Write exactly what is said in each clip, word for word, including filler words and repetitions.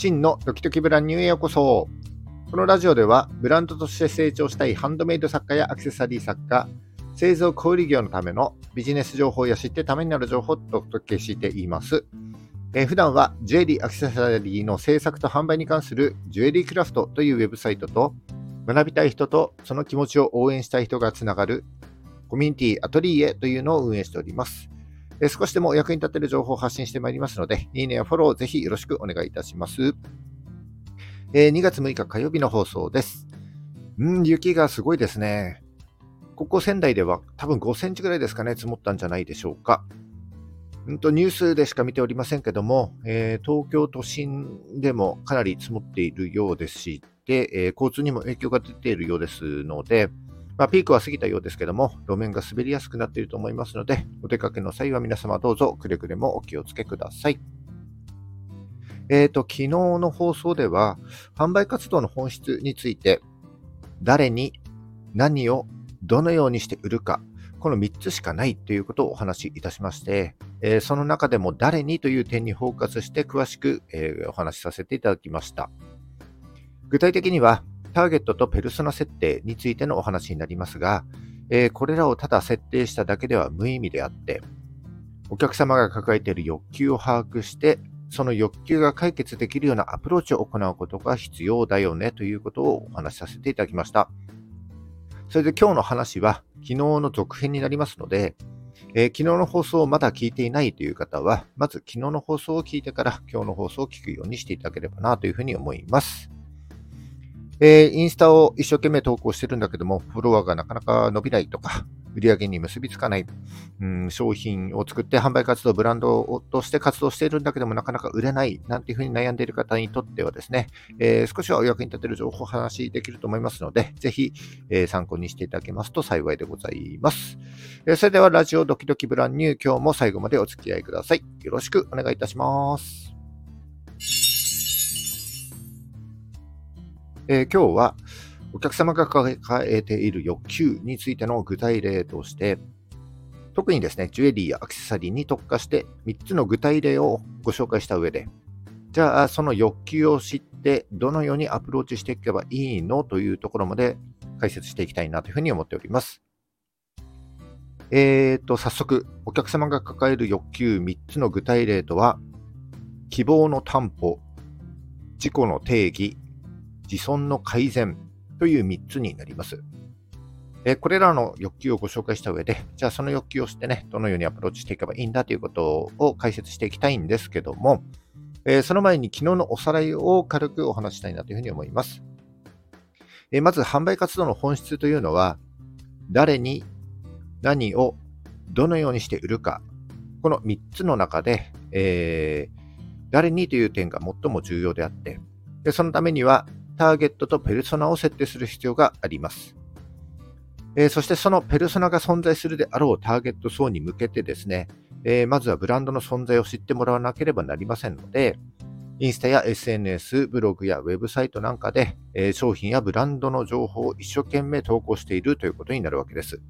真のドキドキブランニューへようこそ。このラジオではブランドとして成長したいハンドメイド作家やアクセサリー作家、製造小売業のためのビジネス情報や知ってためになる情報をお届けしています。えー、普段はジュエリーアクセサリーの制作と販売に関するジュエリークラフトというウェブサイトと、学びたい人とその気持ちを応援したい人がつながるコミュニティアトリエというのを運営しております。えー、少しでもお役に立てる情報を発信してまいりますので、いいねやフォローをぜひよろしくお願いいたします。えー、にがつむいか火曜日の放送です。うん、雪がすごいですね。ここ仙台では多分ごセンチぐらいですかね、積もったんじゃないでしょうか。ニュースでしか見ておりませんけども、えー、東京都心でもかなり積もっているようですし、で、えー、交通にも影響が出ているようですので、まあ、ピークは過ぎたようですけども、路面が滑りやすくなっていると思いますので、お出かけの際は皆様どうぞくれぐれもお気をつけください。えーと、昨日の放送では販売活動の本質について、誰に何をどのようにして売るか、このみっつしかないということをお話しいたしまして、えー、その中でも誰にという点にフォーカスして詳しく、えー、お話しさせていただきました。具体的にはターゲットとペルソナ設定についてのお話になりますが、えー、これらをただ設定しただけでは無意味であって、お客様が抱えている欲求を把握して、その欲求が解決できるようなアプローチを行うことが必要だよねということをお話しさせていただきました。それで今日の話は昨日の続編になりますので、えー、昨日の放送をまだ聞いていないという方は、まず昨日の放送を聞いてから今日の放送を聞くようにしていただければなというふうに思います。えー、インスタを一生懸命投稿してるんだけども、フォロワーがなかなか伸びないとか、売り上げに結びつかない、うん、商品を作って販売活動、ブランドとして活動しているんだけども、なかなか売れないなんていうふうに悩んでいる方にとってはですね、えー、少しはお役に立てる情報をお話しできると思いますので、ぜひ、えー、参考にしていただけますと幸いでございます。えー、それではラジオドキドキブランニュー、今日も最後までお付き合いください。よろしくお願いいたします。えー、今日はお客様が抱えている欲求についての具体例として、特にですね、ジュエリーやアクセサリーに特化してみっつの具体例をご紹介した上で、じゃあその欲求を知ってどのようにアプローチしていけばいいのというところまで解説していきたいなというふうに思っております。えーと、早速、お客様が抱える欲求みっつの具体例とは、希望の担保、自己の定義、自尊の改善、というみっつになります。えー、これらの欲求をご紹介した上で、じゃあその欲求を知ってね、どのようにアプローチしていけばいいんだということを解説していきたいんですけども、えー、その前に昨日のおさらいを軽くお話したいなというふうに思います。えー、まず販売活動の本質というのは、誰に何をどのようにして売るか、このみっつの中で、えー、誰にという点が最も重要であって、でそのためには、ターゲットとペルソナを設定する必要があります。えー、そしてそのペルソナが存在するであろうターゲット層に向けてですね、えー、まずはブランドの存在を知ってもらわなければなりませんので、インスタや エスエヌエス、ブログやウェブサイトなんかで、えー、商品やブランドの情報を一生懸命投稿しているということになるわけです。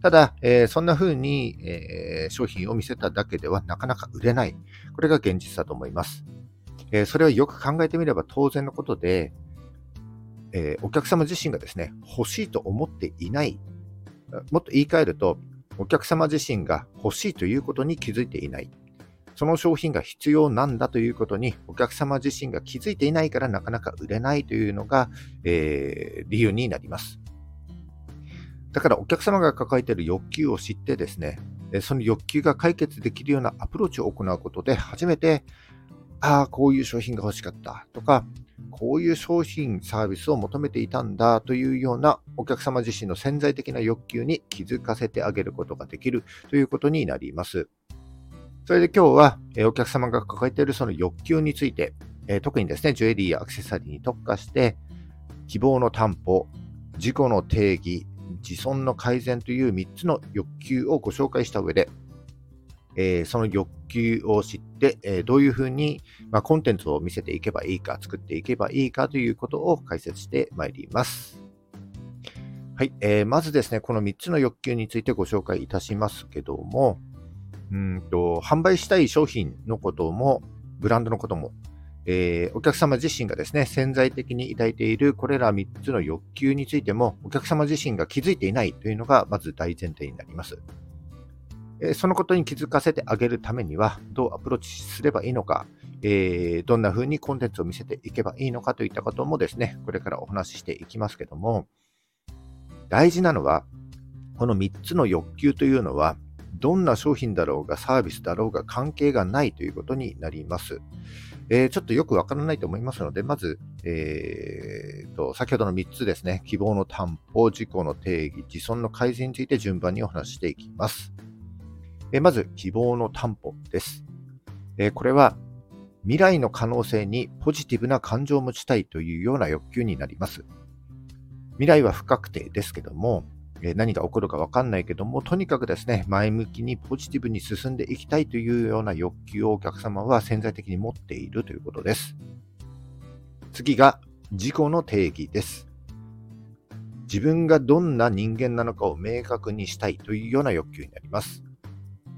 ただ、えー、そんな風に、えー、商品を見せただけではなかなか売れない。これが現実だと思います。えー、それはよく考えてみれば当然のことで、えー、お客様自身がですね、欲しいと思っていない。もっと言い換えると、お客様自身が欲しいということに気づいていない。その商品が必要なんだということに、お客様自身が気づいていないからなかなか売れないというのが、えー、理由になります。だからお客様が抱えている欲求を知ってですね、その欲求が解決できるようなアプローチを行うことで初めて、ああ、こういう商品が欲しかったとか、こういう商品、サービスを求めていたんだというようなお客様自身の潜在的な欲求に気づかせてあげることができるということになります。それで今日はお客様が抱えているその欲求について、特にですね、ジュエリーやアクセサリーに特化して、希望の担保、自己の定義、自尊の改善というみっつの欲求をご紹介した上で、えー、その欲求を知って、えー、どういうふうに、まあ、コンテンツを見せていけばいいか、作っていけばいいかということを解説してまいります。はい、えー、まずですね、このみっつの欲求についてご紹介いたしますけども、うんと販売したい商品のことも、ブランドのことも、えー、お客様自身がですね、潜在的に抱いているこれらみっつの欲求についても、お客様自身が気づいていないというのがまず大前提になります。えー、そのことに気づかせてあげるためには、どうアプローチすればいいのか、えー、どんな風にコンテンツを見せていけばいいのかといったこともですね、これからお話ししていきますけども、大事なのは、このみっつの欲求というのは、どんな商品だろうがサービスだろうが関係がないということになります。えー、ちょっとよくわからないと思いますので、まず、えー、と先ほどのみっつですね、希望の担保、自己の定義、自尊の改善について順番にお話ししていきます。えー、まず、希望の担保です。えー、これは、未来の可能性にポジティブな感情を持ちたいというような欲求になります。未来は不確定ですけども、何が起こるか分かんないけども、とにかくですね、前向きにポジティブに進んでいきたいというような欲求をお客様は潜在的に持っているということです。次が自己の定義です。自分がどんな人間なのかを明確にしたいというような欲求になります。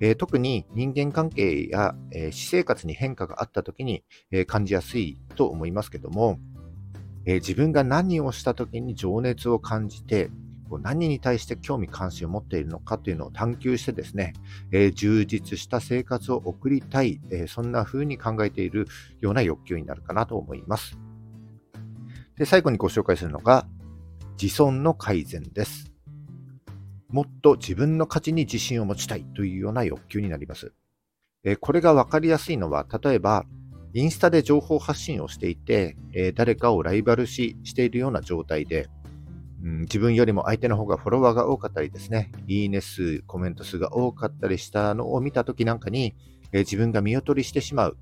えー、特に人間関係や、えー、私生活に変化があったときに、えー、感じやすいと思いますけども、えー、自分が何をしたときに情熱を感じて、何に対して興味関心を持っているのかというのを探求してですね、えー、充実した生活を送りたい、えー、そんな風に考えているような欲求になるかなと思います。で、最後にご紹介するのが自尊の改善です。もっと自分の価値に自信を持ちたいというような欲求になります。えー、これが分かりやすいのは、例えばインスタで情報発信をしていて、えー、誰かをライバル視しているような状態で、自分よりも相手の方がフォロワーが多かったりですね、いいね数、コメント数が多かったりしたのを見たときなんかに、えー、自分が見劣りしてしまう、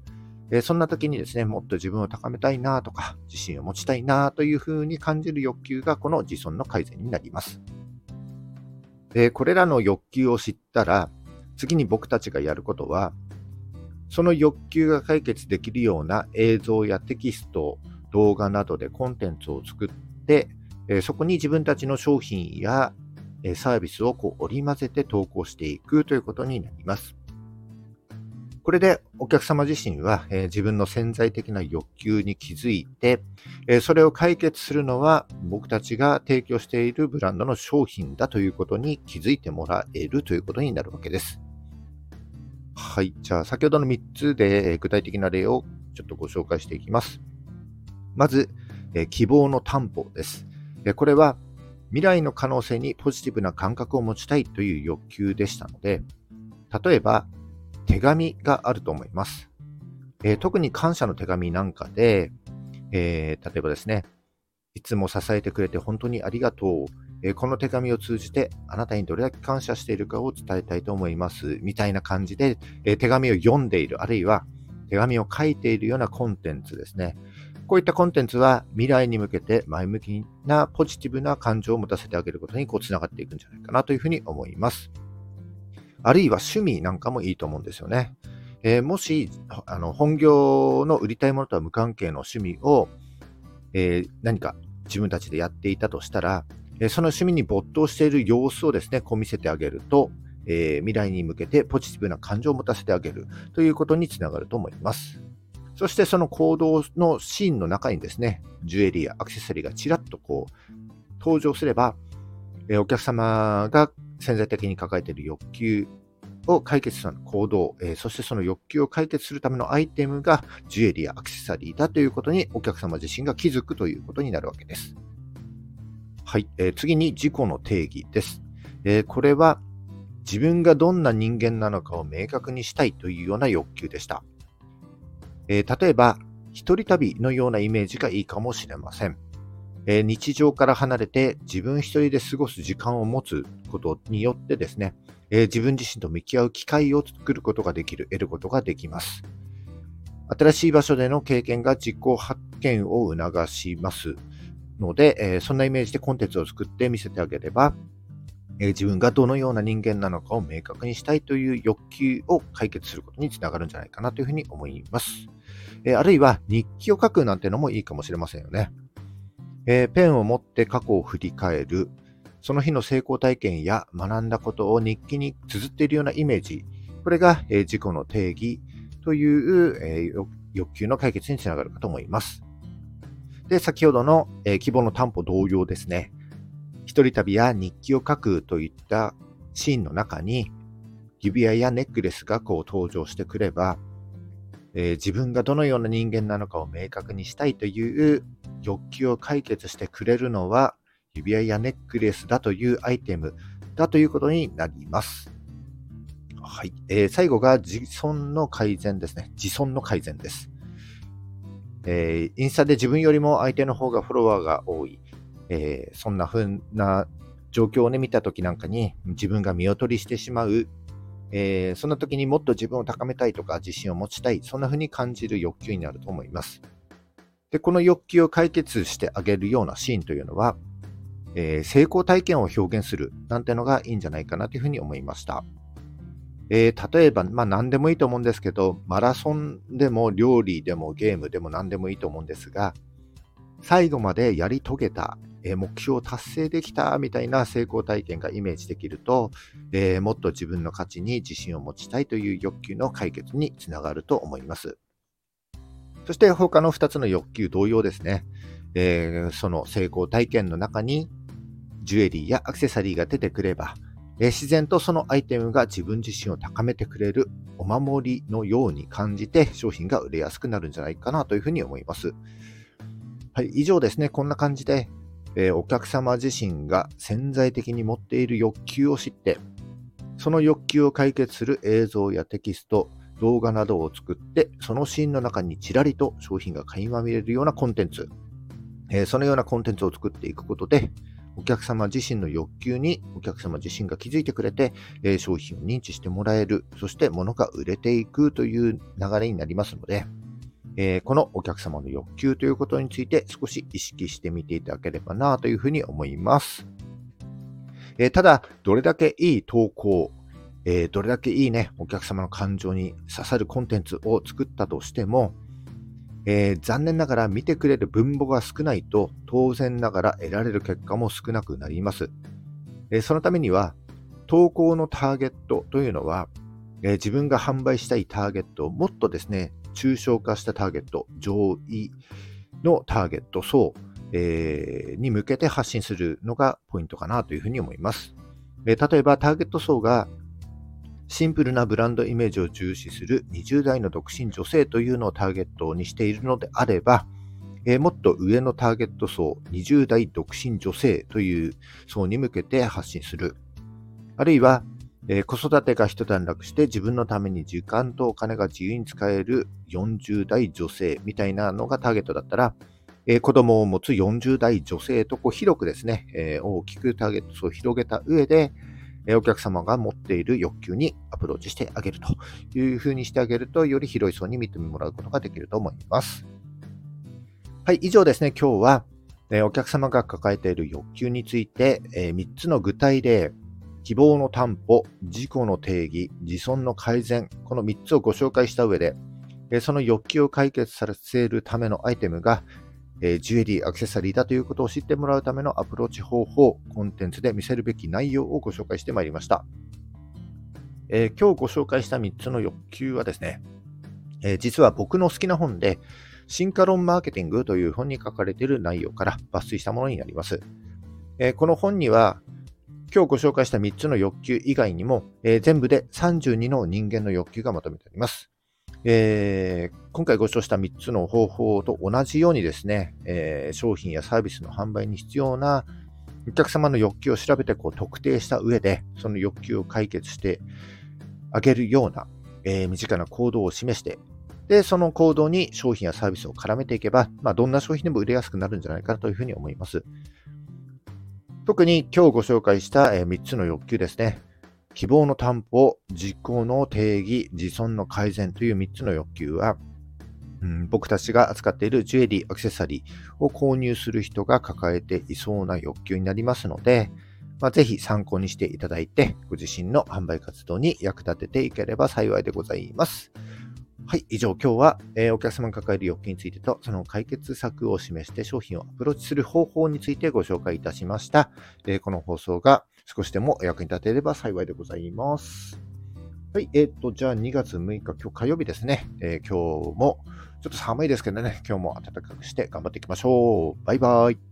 えー、そんなときにですね、もっと自分を高めたいなとか、自信を持ちたいなというふうに感じる欲求がこの自尊の改善になります。えー、これらの欲求を知ったら、次に僕たちがやることは、その欲求が解決できるような映像やテキスト、動画などでコンテンツを作って、そこに自分たちの商品やサービスをこう織り交ぜて投稿していくということになります。これでお客様自身は自分の潜在的な欲求に気づいて、それを解決するのは僕たちが提供しているブランドの商品だということに気づいてもらえるということになるわけです。はい、じゃあ先ほどのみっつで具体的な例をちょっとご紹介していきます。まず、希望の担保です。これは未来の可能性にポジティブな感覚を持ちたいという欲求でしたので、例えば手紙があると思います。えー、特に感謝の手紙なんかで、えー、例えばですね、いつも支えてくれて本当にありがとう、えー、この手紙を通じてあなたにどれだけ感謝しているかを伝えたいと思います、みたいな感じで、えー、手紙を読んでいる、あるいは手紙を書いているようなコンテンツですね。こういったコンテンツは未来に向けて前向きなポジティブな感情を持たせてあげることにこうつながっていくんじゃないかなというふうに思います。あるいは趣味なんかもいいと思うんですよね。えー、もしあの本業の売りたいものとは無関係の趣味を、えー、何か自分たちでやっていたとしたら、えー、その趣味に没頭している様子をですね、こう見せてあげると、えー、未来に向けてポジティブな感情を持たせてあげるということにつながると思います。そしてその行動のシーンの中にですね、ジュエリーやアクセサリーがちらっとこう登場すれば、えお客様が潜在的に抱えている欲求を解決する行動、えそしてその欲求を解決するためのアイテムがジュエリーやアクセサリーだということにお客様自身が気づくということになるわけです。はい、えー、次に自己の定義です。えー、これは自分がどんな人間なのかを明確にしたいというような欲求でした。えー、例えば、一人旅のようなイメージがいいかもしれません。えー、日常から離れて自分一人で過ごす時間を持つことによってですね、えー、自分自身と向き合う機会を作ることができる、得ることができます。新しい場所での経験が自己発見を促しますので、えー、そんなイメージでコンテンツを作って見せてあげれば、えー、自分がどのような人間なのかを明確にしたいという欲求を解決することにつながるんじゃないかなというふうに思います。えー、あるいは日記を書くなんてのもいいかもしれませんよね。えー、ペンを持って過去を振り返る、その日の成功体験や学んだことを日記に綴っているようなイメージ、これが、えー、自己の定義という、えー、欲求の解決につながるかと思います。で、先ほどの、えー、希望の担保同様ですね、一人旅や日記を書くといったシーンの中に指輪やネックレスがこう登場してくれば、えー、自分がどのような人間なのかを明確にしたいという欲求を解決してくれるのは指輪やネックレスだというアイテムだということになります。はい、えー、最後が自尊の改善ですね。自尊の改善です。えー、インスタで自分よりも相手の方がフォロワーが多い、えー、そんな風な状況を、ね、見た時なんかに自分が見劣りしてしまう、えー、そんな時にもっと自分を高めたいとか自信を持ちたい、そんな風に感じる欲求になると思います。で、この欲求を解決してあげるようなシーンというのは、えー、成功体験を表現するなんてのがいいんじゃないかなという風に思いました。えー、例えば、まあ、何でもいいと思うんですけど、マラソンでも料理でもゲームでも何でもいいと思うんですが、最後までやり遂げた、えー、目標を達成できたみたいな成功体験がイメージできると、えー、もっと自分の価値に自信を持ちたいという欲求の解決につながると思います。そして他のふたつの欲求同様ですね、えー、その成功体験の中にジュエリーやアクセサリーが出てくれば、自然とそのアイテムが自分自身を高めてくれるお守りのように感じて商品が売れやすくなるんじゃないかなというふうに思います。はい、以上ですね、こんな感じで、えー、お客様自身が潜在的に持っている欲求を知って、その欲求を解決する映像やテキスト、動画などを作って、そのシーンの中にちらりと商品が垣間見れるようなコンテンツ、えー、そのようなコンテンツを作っていくことで、お客様自身の欲求にお客様自身が気づいてくれて、えー、商品を認知してもらえる、そして物が売れていくという流れになりますので、えー、このお客様の欲求ということについて少し意識してみていただければなというふうに思います。えー、ただ、どれだけいい投稿、えー、どれだけいいね、お客様の感情に刺さるコンテンツを作ったとしても、えー、残念ながら見てくれる分母が少ないと当然ながら得られる結果も少なくなります。えー、そのためには投稿のターゲットというのは、えー、自分が販売したいターゲットをもっとですね、抽象化したターゲット、上位のターゲット層、えー、に向けて発信するのがポイントかなというふうに思います。えー、例えばターゲット層がシンプルなブランドイメージを重視するにじゅうだいの独身女性というのをターゲットにしているのであれば、えー、もっと上のターゲット層、にじゅうだい独身女性という層に向けて発信する。あるいは、えー、子育てが一段落して自分のために時間とお金が自由に使えるよんじゅうだい女性みたいなのがターゲットだったら、えー、子供を持つよんじゅうだい女性とこう広くですね、えー、大きくターゲット層を広げた上で、お客様が持っている欲求にアプローチしてあげるというふうにしてあげると、より広い層に見てもらうことができると思います。はい、以上ですね。今日はお客様が抱えている欲求についてみっつの具体例、希望の担保、自己の定義、自尊の改善、このみっつをご紹介した上で、その欲求を解決させるためのアイテムがえー、ジュエリー、アクセサリーだということを知ってもらうためのアプローチ方法、コンテンツで見せるべき内容をご紹介してまいりました。えー、今日ご紹介したみっつの欲求はですね、えー、実は僕の好きな本で、進化論マーケティングという本に書かれている内容から抜粋したものになります。えー、この本には、今日ご紹介したみっつの欲求以外にも、えー、全部でさんじゅうにの人間の欲求がまとめてあります。えー、今回ご視聴したみっつの方法と同じようにですね、えー、商品やサービスの販売に必要なお客様の欲求を調べてこう特定した上で、その欲求を解決してあげるような、えー、身近な行動を示して、でその行動に商品やサービスを絡めていけば、まあ、どんな商品でも売れやすくなるんじゃないかなというふうに思います。特に今日ご紹介したみっつの欲求ですね、希望の担保、自己の定義、自尊の改善というみっつの欲求は、うん、僕たちが扱っているジュエリー、アクセサリーを購入する人が抱えていそうな欲求になりますので、まあ、ぜひ参考にしていただいて、ご自身の販売活動に役立てていければ幸いでございます。はい、以上、今日は、えー、お客様が抱える欲求についてと、その解決策を示して商品をアプローチする方法についてご紹介いたしました。えー、この放送が少しでもお役に立てれば幸いでございます。はい、えっと、じゃあにがつむいか、今日火曜日ですね、えー、今日もちょっと寒いですけどね、今日も暖かくして頑張っていきましょう。バイバイ。